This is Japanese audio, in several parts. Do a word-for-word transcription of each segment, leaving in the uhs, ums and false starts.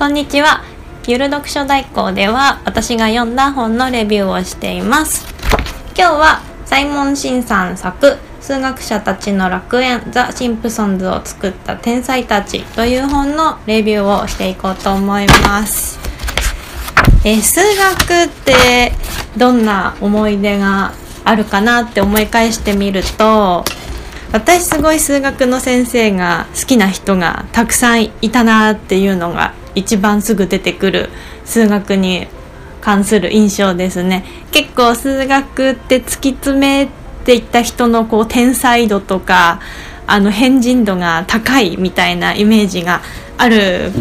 こんにちは。ゆる読書代行では私が読んだ本のレビューをしています。今日はサイモン・シンさん作数学者たちの楽園ザ・シンプソンズを作った天才たちという本のレビューをしていこうと思います。え数学ってどんな思い出があるかなって思い返してみると、私すごい数学の先生が好きな人がたくさんいたなっていうのが一番すぐ出てくる数学に関する印象ですね。結構数学って突き詰めていった人のこう天才度とかあの変人度が高いみたいなイメージがある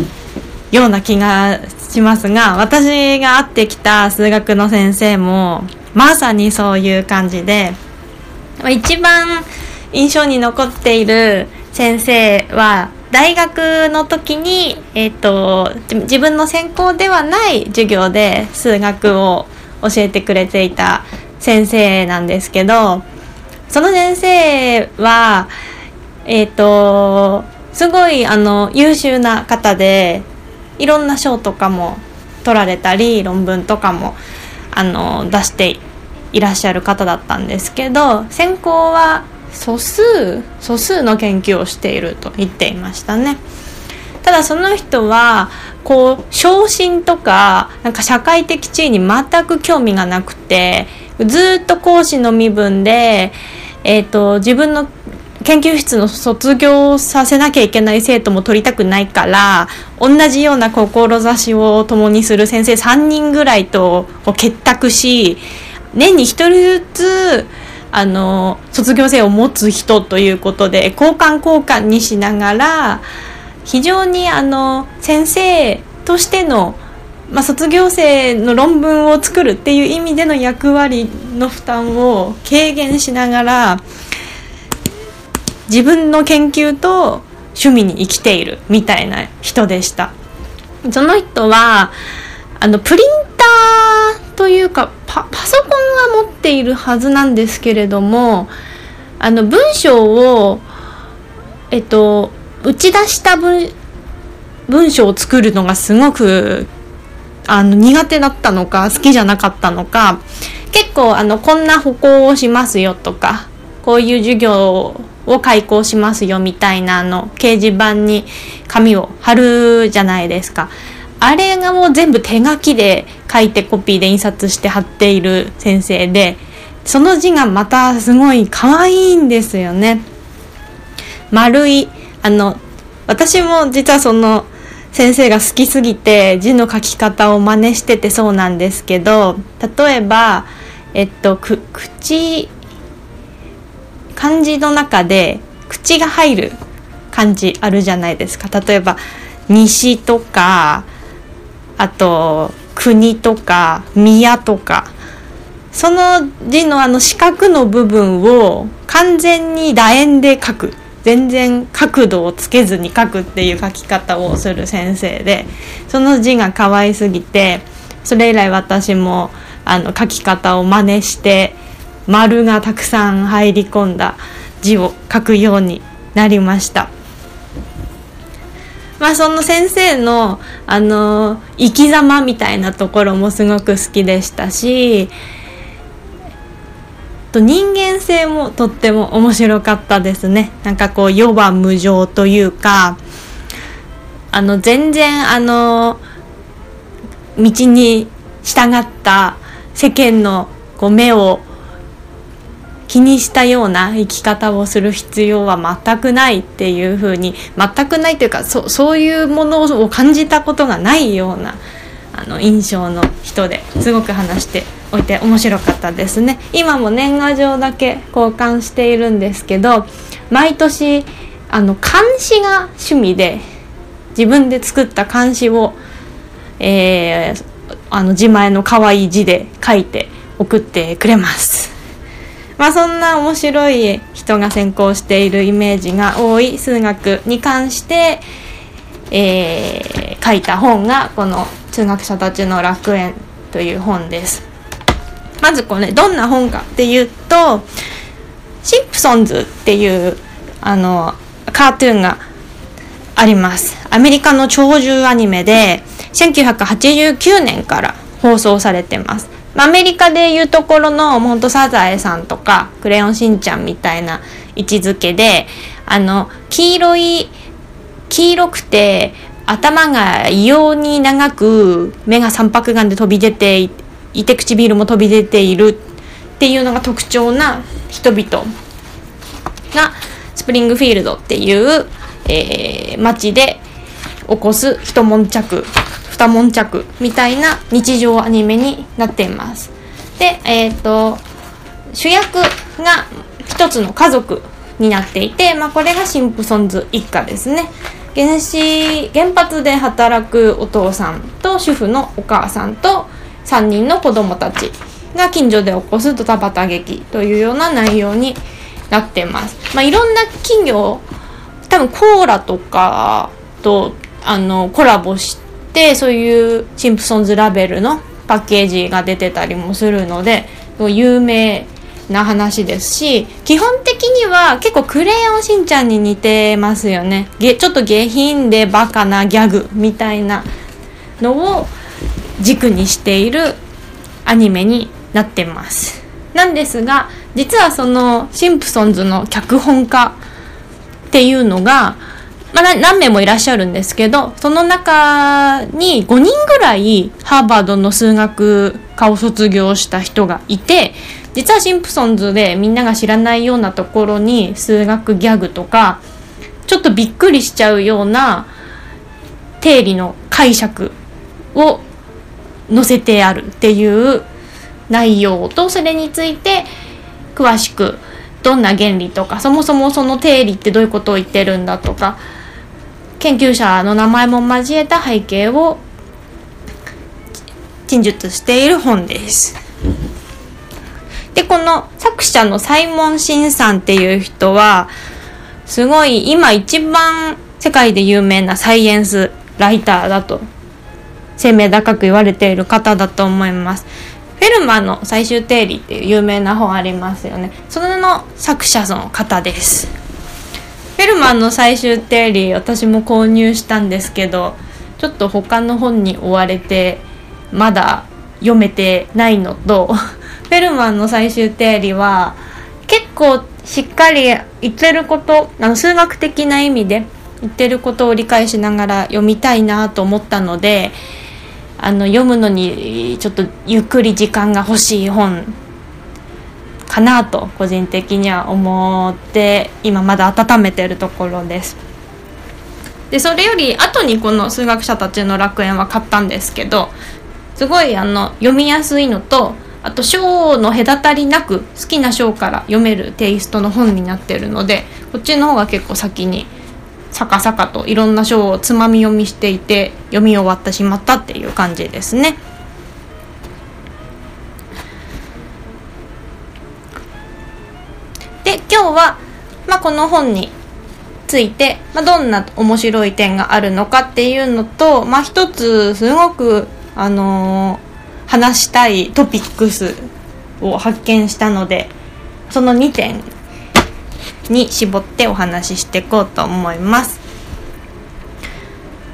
ような気がしますが、私が会ってきた数学の先生もまさにそういう感じで、一番印象に残っている先生は大学の時に、えーと、自分の専攻ではない授業で数学を教えてくれていた先生なんですけど、その先生は、えーと、すごいあの優秀な方で、いろんな賞とかも取られたり論文とかもあの出していらっしゃる方だったんですけど、専攻は素数素数の研究をしていると言っていましたね。ただその人はこう昇進とかなんか社会的地位に全く興味がなくて、ずっと講師の身分で、えーと、自分の研究室の卒業させなきゃいけない生徒も取りたくないから、同じような志を共にする先生さんにんぐらいとこう結託し、年にひとりずつあの卒業生を持つ人ということで交換交換にしながら、非常にあの先生としての、まあ、卒業生の論文を作るっていう意味での役割の負担を軽減しながら、自分の研究と趣味に生きているみたいな人でした。その人はあのプリンターというか パ, パソコンは持っているはずなんですけれども、あの文章を、えっと、打ち出した 文, 文章を作るのがすごくあの苦手だったのか好きじゃなかったのか、結構あのこんな歩行をしますよとかこういう授業をを開講しますよみたいなの掲示板に紙を貼るじゃないですか。あれがもう全部手書きで書いてコピーで印刷して貼っている先生で、その字がまたすごい可愛いんですよね。丸いあの私も実はその先生が好きすぎて字の書き方を真似しててそうなんですけど、例えばえっとく口漢字の中で口が入る漢字あるじゃないですか。例えば西とか、あと国とか宮とか、その字のあの四角の部分を完全に楕円で書く、全然角度をつけずに書くっていう書き方をする先生で、その字が可愛すぎて、それ以来私もあの書き方を真似して丸がたくさん入り込んだ字を書くようになりました。まあその先生のあの生き様みたいなところもすごく好きでしたし、と人間性もとっても面白かったですね。なんかこう世は無常というか、あの全然あの道に従った世間のこう目を気にしたような生き方をする必要は全くないっていうふうに、全くないというか そ, そういうものを感じたことがないようなあの印象の人で、すごく話しておいて面白かったですね。今も年賀状だけ交換しているんですけど、毎年あの漢詩が趣味で自分で作った漢詩を、えー、あの自前の可愛い字で書いて送ってくれます。まあそんな面白い人が先行しているイメージが多い数学に関して、えー、書いた本がこの数学者たちの楽園という本です。まずこれどんな本かっていうと、シンプソンズっていうあのカートゥーンがあります。アメリカの長寿アニメでせんきゅうひゃくはちじゅうきゅうねんから放送されてます。アメリカでいうところのほんとサザエさんとかクレヨンしんちゃんみたいな位置づけで、あの黄色い黄色くて頭が異様に長く目が三白眼で飛び出ていて唇も飛び出ているっていうのが特徴な人々がスプリングフィールドっていう、えー、街で起こす一悶着二悶着みたいな日常アニメになっています。で、えーと、主役が一つの家族になっていて、まあ、これがシンプソンズ一家ですね。原子原発で働くお父さんと主婦のお母さんとさんにんの子供たちが近所で起こすドタバタ劇というような内容になってます。まあ、いろんな企業、多分コーラとかとあのコラボしてそういうシンプソンズラベルのパッケージが出てたりもするので有名な話ですし、基本的には結構クレヨンしんちゃんに似てますよね。げちょっと下品でバカなギャグみたいなのを軸にしているアニメになってます。なんですが、実はそのシンプソンズの脚本家っていうのが、まあ、何名もいらっしゃるんですけど、その中にごにんぐらいハーバードの数学科を卒業した人がいて、実はシンプソンズでみんなが知らないようなところに数学ギャグとかちょっとびっくりしちゃうような定理の解釈を載せてあるっていう内容と、それについて詳しくどんな原理とかそもそもその定理ってどういうことを言ってるんだとか研究者の名前も交えた背景を陳述している本です。で、この作者のサイモン・シンさんっていう人はすごい今一番世界で有名なサイエンスライターだと声明高く言われている方だと思います。フェルマーの最終定理っていう有名な本ありますよね。その作者の方です。フェルマーの最終定理私も購入したんですけど、ちょっと他の本に追われてまだ読めてないのと、フェルマーの最終定理は結構しっかり言ってること、あの数学的な意味で言ってることを理解しながら読みたいなと思ったので、あの読むのにちょっとゆっくり時間が欲しい本かなと個人的には思って今まだ温めてるところです。で、それより後にこの数学者たちの楽園は買ったんですけど、すごいあの読みやすいのと、あと章の隔たりなく好きな章から読めるテイストの本になってるので、こっちの方が結構先にサカサカといろんな章をつまみ読みしていて読み終わってしまったっていう感じですね。で、今日は、まあ、この本について、まあ、どんな面白い点があるのかっていうのと、まあ、一つすごく、あのー、話したいトピックスを発見したので、そのにてんに絞ってお話ししていこうと思います。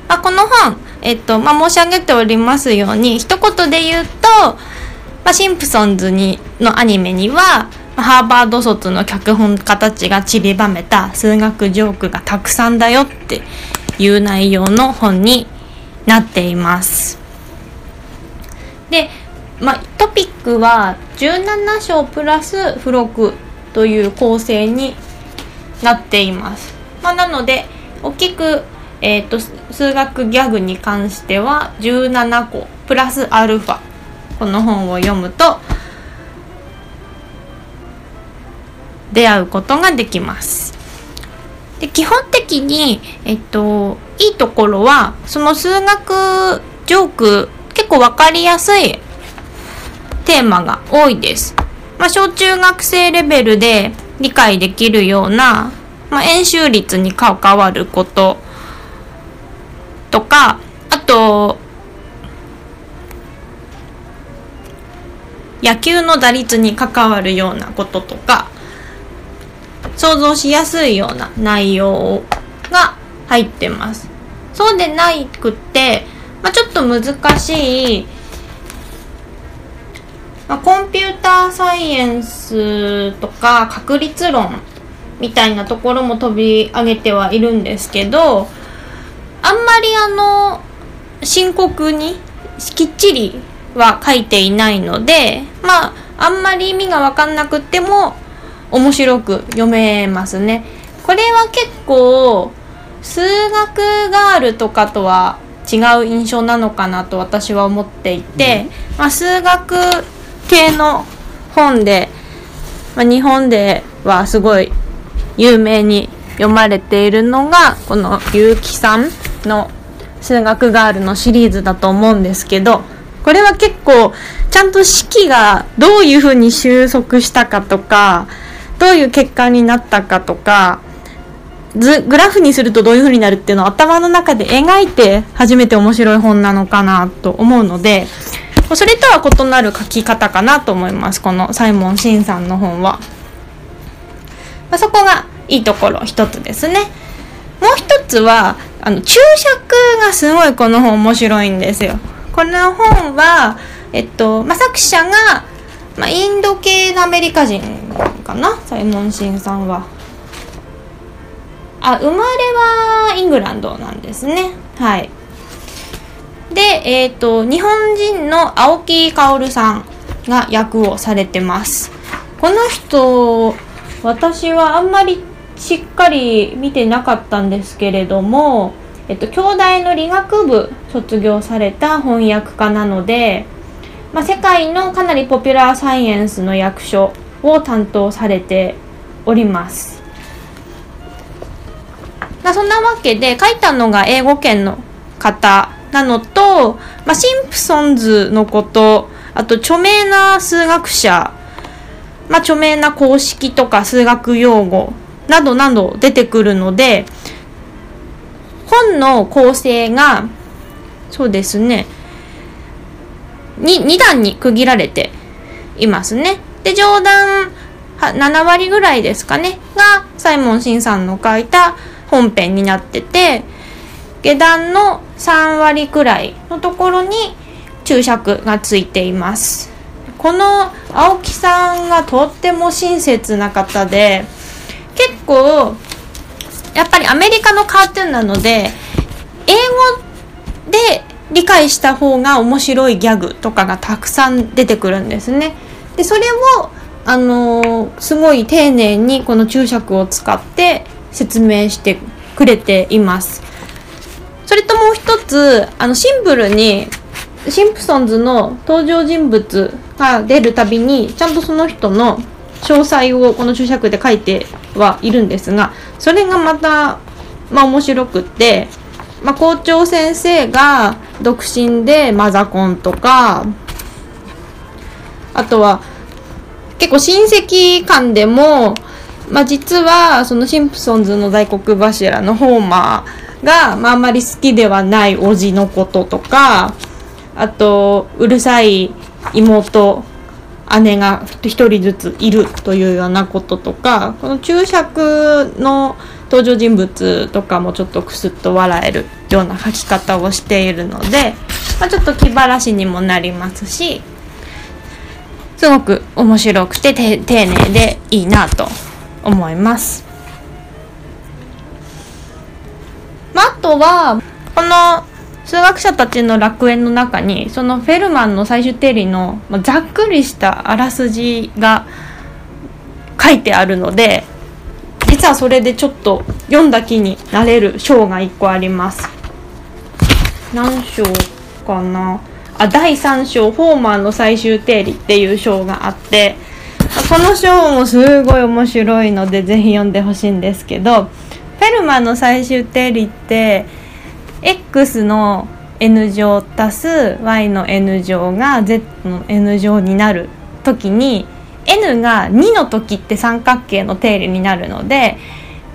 まあ、この本、えっとまあ、申し上げておりますように一言で言うと、まあ、シンプソンズにのアニメには、まあ、ハーバード卒の脚本家たちが散りばめた数学ジョークがたくさんだよっていう内容の本になっています。で、まあ、トピックはじゅうなな章プラス付録という構成になっています。まあ、なので大きく、えー、と数学ギャグに関してはじゅうななこプラスアルファこの本を読むと出会うことができます。で、基本的に、えー、といいところはその数学ジョーク結構分かりやすいテーマが多いです。まあ、小中学生レベルで理解できるような、まあ、円周率に関わることとか、あと野球の打率に関わるようなこととか想像しやすいような内容が入ってます。そうでないくって、まあ、ちょっと難しい、まあ、コンピューターサイエンスとか確率論みたいなところも飛び上げてはいるんですけど、あんまりあの深刻にきっちりは書いていないので、まああんまり意味が分かんなくても面白く読めますね。これは結構数学ガールとかとは違う印象なのかなと私は思っていて、うん、まあ、数学系の本で、まあ、日本ではすごい有名に読まれているのがこの結城さんの数学ガールのシリーズだと思うんですけど、これは結構ちゃんと式がどういうふうに収束したかとか、どういう結果になったかとか、図グラフにするとどういうふうになるっていうのを頭の中で描いて初めて面白い本なのかなと思うので、それとは異なる書き方かなと思います、このサイモン・シンさんの本は。まあ、そこがいいところ一つですね。もう一つはあの注釈がすごいこの本面白いんですよ。この本は、えっとまあ、作者が、まあ、インド系のアメリカ人かな、サイモン・シンさんは。あ、生まれはイングランドなんですね。はい。で、えっと、日本人の青木薫さんが役をされてます。この人、私はあんまりしっかり見てなかったんですけれども、えっと、京大の理学部卒業された翻訳家なので、まあ、世界のかなりポピュラーサイエンスの役所を担当されております。まあ、そんなわけで書いたのが英語圏の方なのと、まあ、シンプソンズのこと、あと著名な数学者、まあ、著名な公式とか数学用語などなど出てくるので、本の構成がそうですね、に段に区切られていますね。で、上段なな割ぐらいですかねがサイモン・シンさんの書いた本編になってて、下段のさん割くらいのところに注釈がついています。この青木さんがとっても親切な方で、結構やっぱりアメリカのカートゥーンなので、英語で理解した方が面白いギャグとかがたくさん出てくるんですね。で、それをあのー、すごい丁寧にこの注釈を使って説明してくれています。それともう一つ、あのシンプルにシンプソンズの登場人物が出るたびにちゃんとその人の詳細をこの注釈で書いてはいるんですが、それがまた、まあ、面白くって、まあ、校長先生が独身でマザコンとか、あとは結構親戚間でも、まあ、実はそのシンプソンズの大黒柱のホーマーが、まあ、あんまり好きではない叔父のこととか、あとうるさい妹姉が一人ずついるというようなこととか、この注釈の登場人物とかもちょっとクスッと笑えるような書き方をしているので、まあ、ちょっと気晴らしにもなりますし、すごく面白くてて丁寧でいいなと思います。まあ、あとはこの数学者たちの楽園の中に、そのフェルマンの最終定理のざっくりしたあらすじが書いてあるので、実はそれでちょっと読んだ気になれる章がいっこあります。何章かなあ、だいさん章、ホーマーの最終定理っていう章があって、この章もすごい面白いのでぜひ読んでほしいんですけど、フェルマーの最終定理って エックス の n 乗足す y の n 乗が z の n 乗になるときに、 n がにのときって三角形の定理になるので、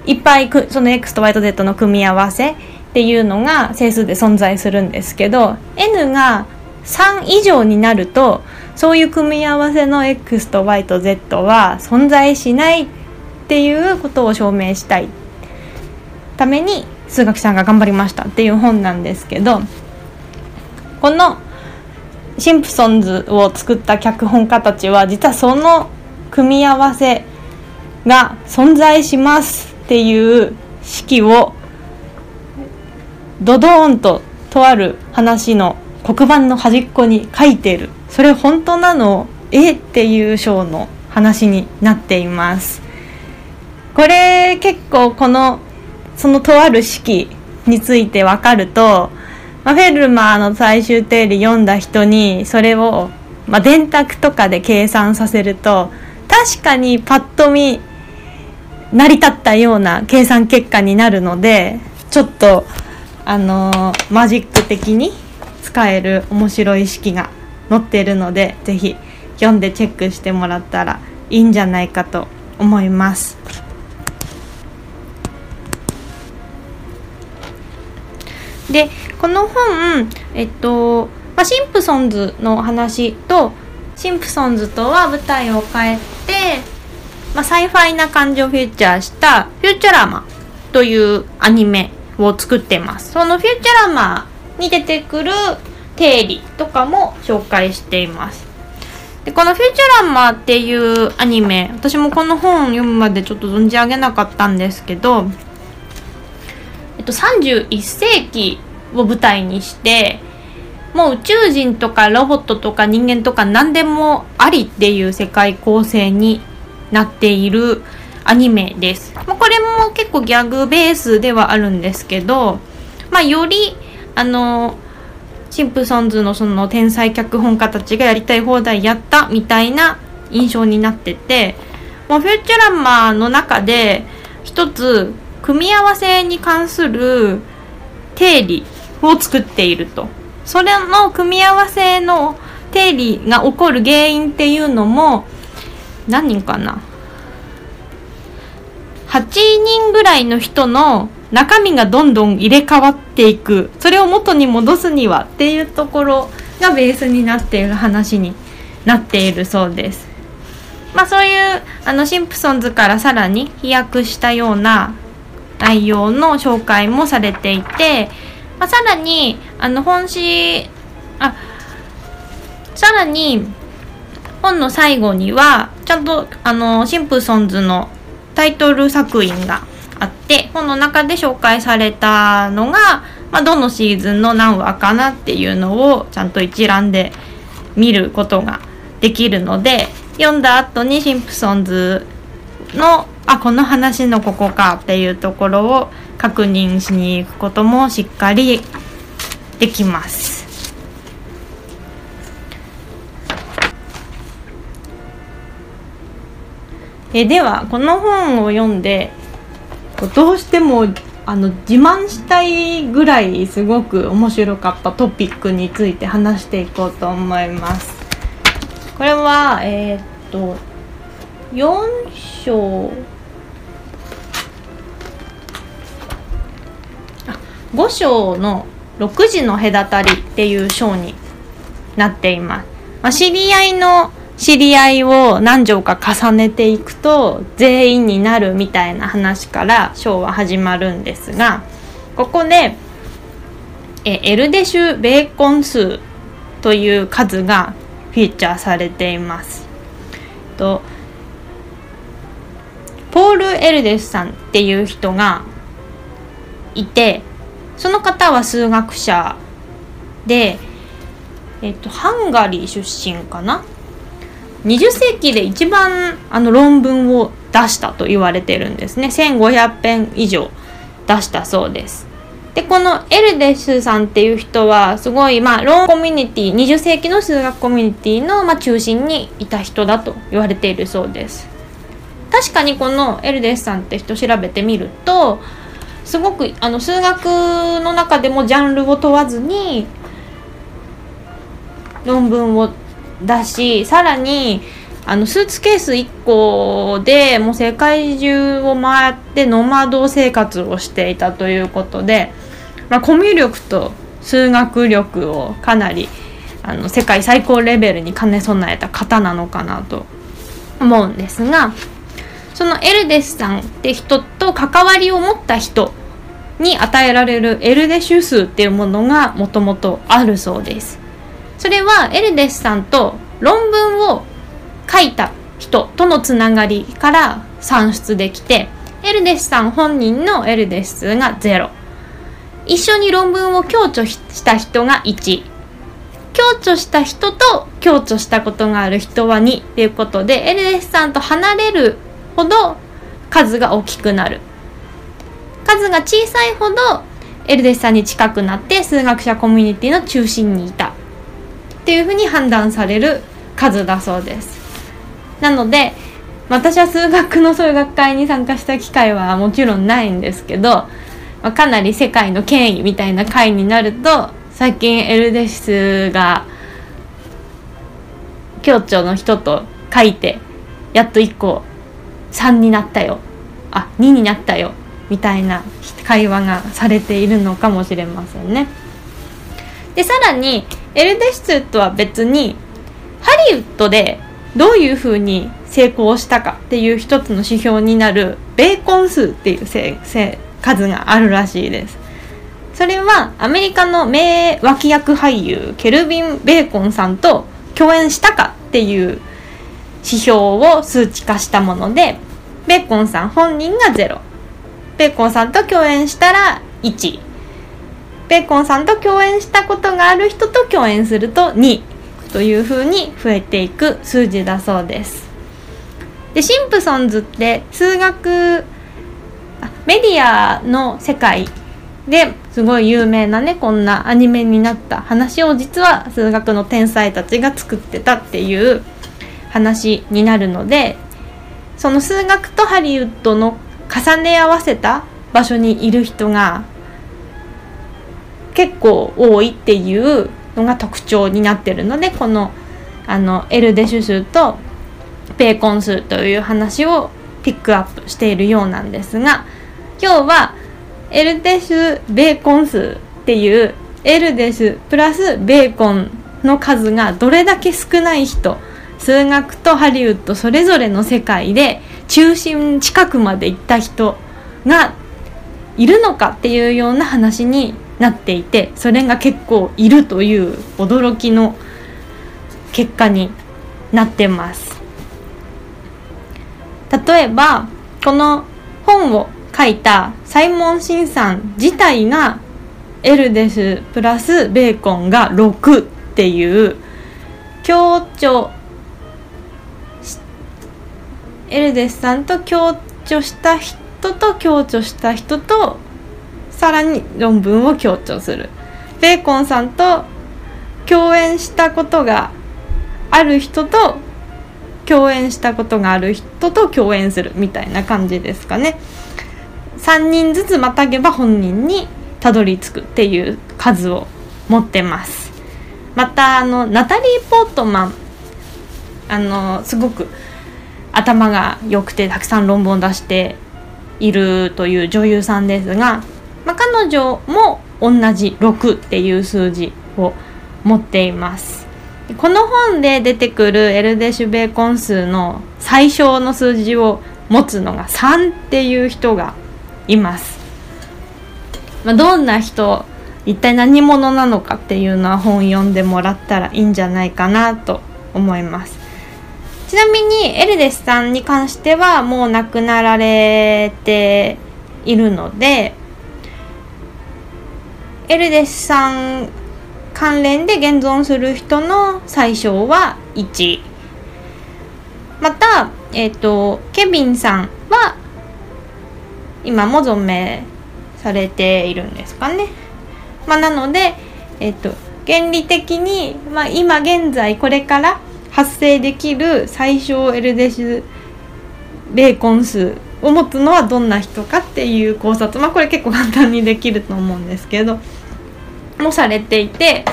いっぱいその x と y と z の組み合わせっていうのが整数で存在するんですけど、 n がさん以上になるとそういう組み合わせの x と y と z は存在しないっていうことを証明したいために、数学者が頑張りましたっていう本なんですけど、このシンプソンズを作った脚本家たちは実はその組み合わせが存在しますっていう式をドドーンととある話の黒板の端っこに書いてる、それ本当なの？えっていう章の話になっています。これ結構このそのとある式について分かると、まあ、フェルマーの最終定理読んだ人にそれを、まあ、電卓とかで計算させると確かにパッと見成り立ったような計算結果になるので、ちょっとあのー、マジック的に使える面白い式が載っているので、ぜひ読んでチェックしてもらったらいいんじゃないかと思います。でこの本、えっとまあ、シンプソンズの話とシンプソンズとは舞台を変えて、まあ、サイファイな感じをフィーチャーしたフューチャラマというアニメを作ってます。そのフューチャラマに出てくる定理とかも紹介しています。でこのフューチャラマっていうアニメ、私もこの本を読むまでちょっと存じ上げなかったんですけど、えっと、さんじゅういっせいきを舞台にしてもう宇宙人とかロボットとか人間とか何でもありっていう世界構成になっているアニメです。まあ、これも結構ギャグベースではあるんですけど、まあ、よりあのシンプソンズのその天才脚本家たちがやりたい放題やったみたいな印象になってて、もうフューチャラマの中で一つ組み合わせに関する定理を作っていると、それの組み合わせの定理が起こる原因っていうのも何人かなはちにんぐらいの人の中身がどんどん入れ替わっていく、それを元に戻すにはっていうところがベースになっている話になっているそうです。まあそういうあのシンプソンズからさらに飛躍したような内容の紹介もされていて、まあ、さらにあの本誌あさらに本の最後にはちゃんとあのシンプソンズのタイトル作品があって、本の中で紹介されたのが、まあ、どのシーズンの何話かなっていうのをちゃんと一覧で見ることができるので、読んだ後にシンプソンズのあこの話のここかっていうところを確認しに行くこともしっかりできます。えではこの本を読んでどうしてもあの自慢したいぐらいすごく面白かったトピックについて話していこうと思います。これはえー、っとよん章あご章のろくじの隔たりっていう章になっています。まあ、知り合いの知り合いを何条か重ねていくと全員になるみたいな話から章は始まるんですが、ここでえエルデシュベーコン数という数がフィーチャーされています。とポール・エルデスさんっていう人がいて、その方は数学者で、えっと、ハンガリー出身かな、にじゅっせいきで一番あの論文を出したと言われてるんですね。せんごひゃくぺん以上出したそうです。でこのエルデスさんっていう人はすごい、まあ、論コミュニティにじゅっせいきの数学コミュニティの、まあ、中心にいた人だと言われているそうです。確かにこのエルデスさんって人を調べてみるとすごくあの数学の中でもジャンルを問わずに論文を出し、さらにあのスーツケースいっこでもう世界中を回ってノマド生活をしていたということで、まあ、コミュ力と数学力をかなりあの世界最高レベルに兼ね備えた方なのかなと思うんですが、そのエルデスさんって人と関わりを持った人に与えられるエルデシュ数っていうものがもともとあるそうです。それはエルデスさんと論文を書いた人とのつながりから算出できて、エルデスさん本人のエルデス数がゼロ、一緒に論文を共著した人がいち、共著した人と共著したことがある人はにっていうことで、エルデスさんと離れるほど数が大きくなる。数が小さいほどエルデスさんに近くなって数学者コミュニティの中心にいたっていうふうに判断される数だそうです。なので私は数学のそういう学会に参加した機会はもちろんないんですけど、かなり世界の権威みたいな会になると、最近エルデスが共著の人と書いてやっといっこさんになったよ、あにになったよみたいな会話がされているのかもしれませんね。でさらにエルデシュ数とは別にハリウッドでどういうふうに成功したかっていう一つの指標になるベーコン数っていうせせ数があるらしいです。それはアメリカの名脇役俳優ケルビン・ベーコンさんと共演したかっていう指標を数値化したもので、ベーコンさん本人がゼロ、ベーコンさんと共演したらいち、ベーコンさんと共演したことがある人と共演するとにというふうに増えていく数字だそうです。でシンプソンズって数学メディアの世界ですごい有名なね、こんなアニメになった話を実は数学の天才たちが作ってたっていう話になるので、その数学とハリウッドの重ね合わせた場所にいる人が結構多いっていうのが特徴になってるので、このあのエルデシュ数とベーコン数という話をピックアップしているようなんですが、今日はエルデシュベーコン数っていうエルデシュプラスベーコンの数がどれだけ少ない人、数学とハリウッドそれぞれの世界で中心近くまで行った人がいるのかっていうような話になっていて、それが結構いるという驚きの結果になってます。例えばこの本を書いたサイモン・シンさん自体がエルデスプラスベーコンがろくっていう強調、エルデスさんと共著した人と共著した人とさらに論文を共著する、ベーコンさんと共演したことがある人と共演したことがある人と共演するみたいな感じですかね。さんにんずつまたげば本人にたどり着くっていう数を持ってます。またあのナタリー・ポートマン、あのすごく頭が良くてたくさん論文を出しているという女優さんですが、まあ、彼女も同じろくっていう数字を持っています。この本で出てくるエルデシュベーコン数の最小の数字を持つのがさんっていう人がいます。まあ、どんな人、一体何者なのかっていうのは本読んでもらったらいいんじゃないかなと思います。ちなみにエルデスさんに関してはもう亡くなられているので、エルデスさん関連で現存する人の最小はいち、また、えーと、ケビンさんは今も存命されているんですかね。まあ、なので、えーと、原理的に、まあ、今現在これから発生できる最小エルデシュベーコン数を持つのはどんな人かっていう考察、まあこれ結構簡単にできると思うんですけどもされていて、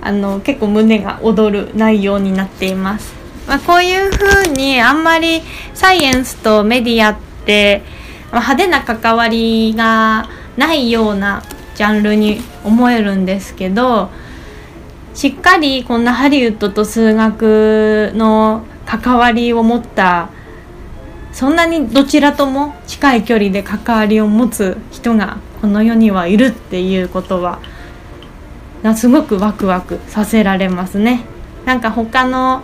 あの結構胸が躍る内容になっています。まあ、こういうふうにあんまりサイエンスとメディアって派手な関わりがないようなジャンルに思えるんですけど、しっかりこんなハリウッドと数学の関わりを持った、そんなにどちらとも近い距離で関わりを持つ人がこの世にはいるっていうことはすごくワクワクさせられますね。なんか他の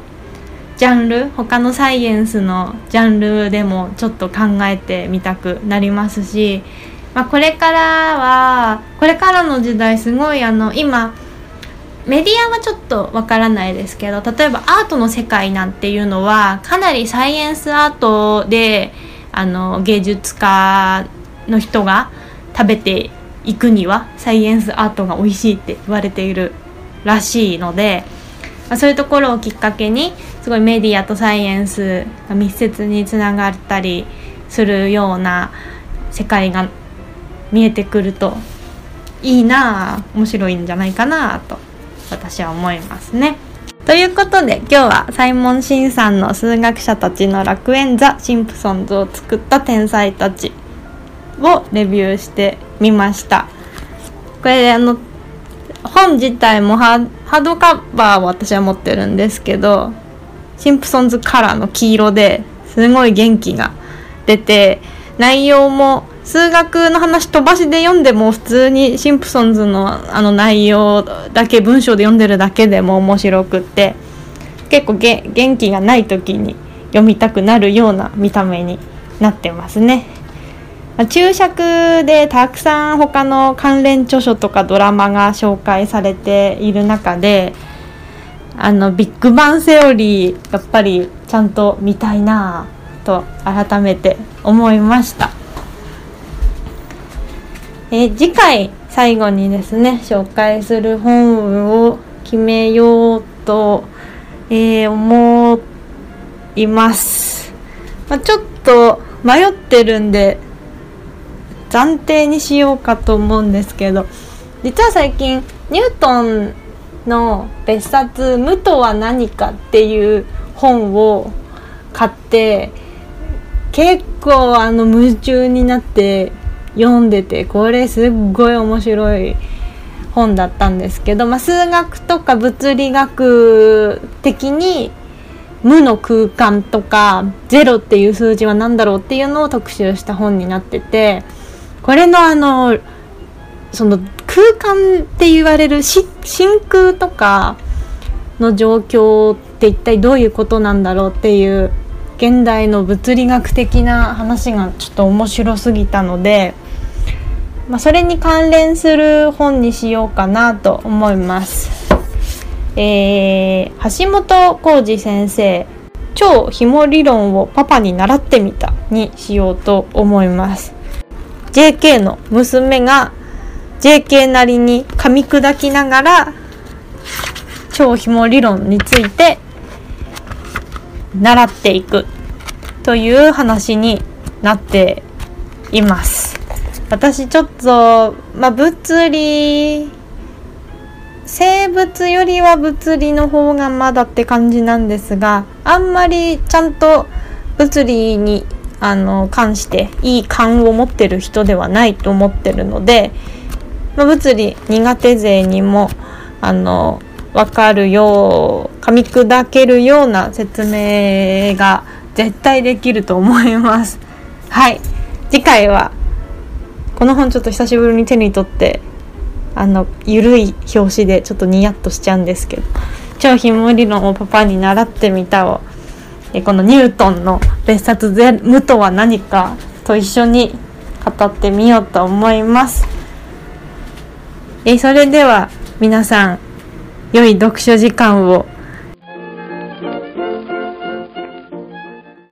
ジャンル、他のサイエンスのジャンルでもちょっと考えてみたくなりますし、まあ、これからはこれからの時代すごいあの今メディアはちょっとわからないですけど、例えばアートの世界なんていうのはかなりサイエンスアートであの芸術家の人が食べていくにはサイエンスアートが美味しいって言われているらしいので、そういうところをきっかけにすごいメディアとサイエンスが密接につながったりするような世界が見えてくるといいなあ、面白いんじゃないかなあと私は思いますね。ということで今日はサイモン・シンさんの数学者たちの楽園ザ・シンプソンズを作った天才たちをレビューしてみました。これあの本自体もハードカバーを私は持ってるんですけど、シンプソンズカラーの黄色ですごい元気が出て、内容も数学の話飛ばしで読んでも普通にシンプソンズのあの内容だけ文章で読んでるだけでも面白くって、結構げ元気がない時に読みたくなるような見た目になってますね。注釈でたくさん他の関連著書とかドラマが紹介されている中で、あのビッグバンセオリーやっぱりちゃんと見たいなと改めて思いました。え次回最後にですね紹介する本を決めようと、えー、思います、まあ、ちょっと迷ってるんで暫定にしようかと思うんですけど、実は最近ニュートンの別冊「無とは何か」っていう本を買って結構あの夢中になって読んでて、これすっごい面白い本だったんですけど、まあ、数学とか物理学的に無の空間とかゼロっていう数字は何だろうっていうのを特集した本になってて、これのあのその空間って言われる真空とかの状況って一体どういうことなんだろうっていう現代の物理学的な話がちょっと面白すぎたので、まあ、それに関連する本にしようかなと思います。えー、橋本浩二先生超ひも理論をパパに習ってみたにしようと思います。 ジェーケー の娘が ジェーケー なりに噛み砕きながら超ひも理論について習っていくという話になっています。私ちょっと、まあ、物理生物よりは物理の方がまだって感じなんですが、あんまりちゃんと物理にあの関していい勘を持ってる人ではないと思ってるので、まあ、物理苦手勢にもあの分かるよう噛み砕けるような説明が絶対できると思います。はい、次回はこの本ちょっと久しぶりに手に取ってあの緩い表紙でちょっとニヤッとしちゃうんですけど、超ひも理論をパパに習ってみたをこのニュートンの別冊「無とは何か」と一緒に語ってみようと思います。えそれでは皆さん良い読書時間を。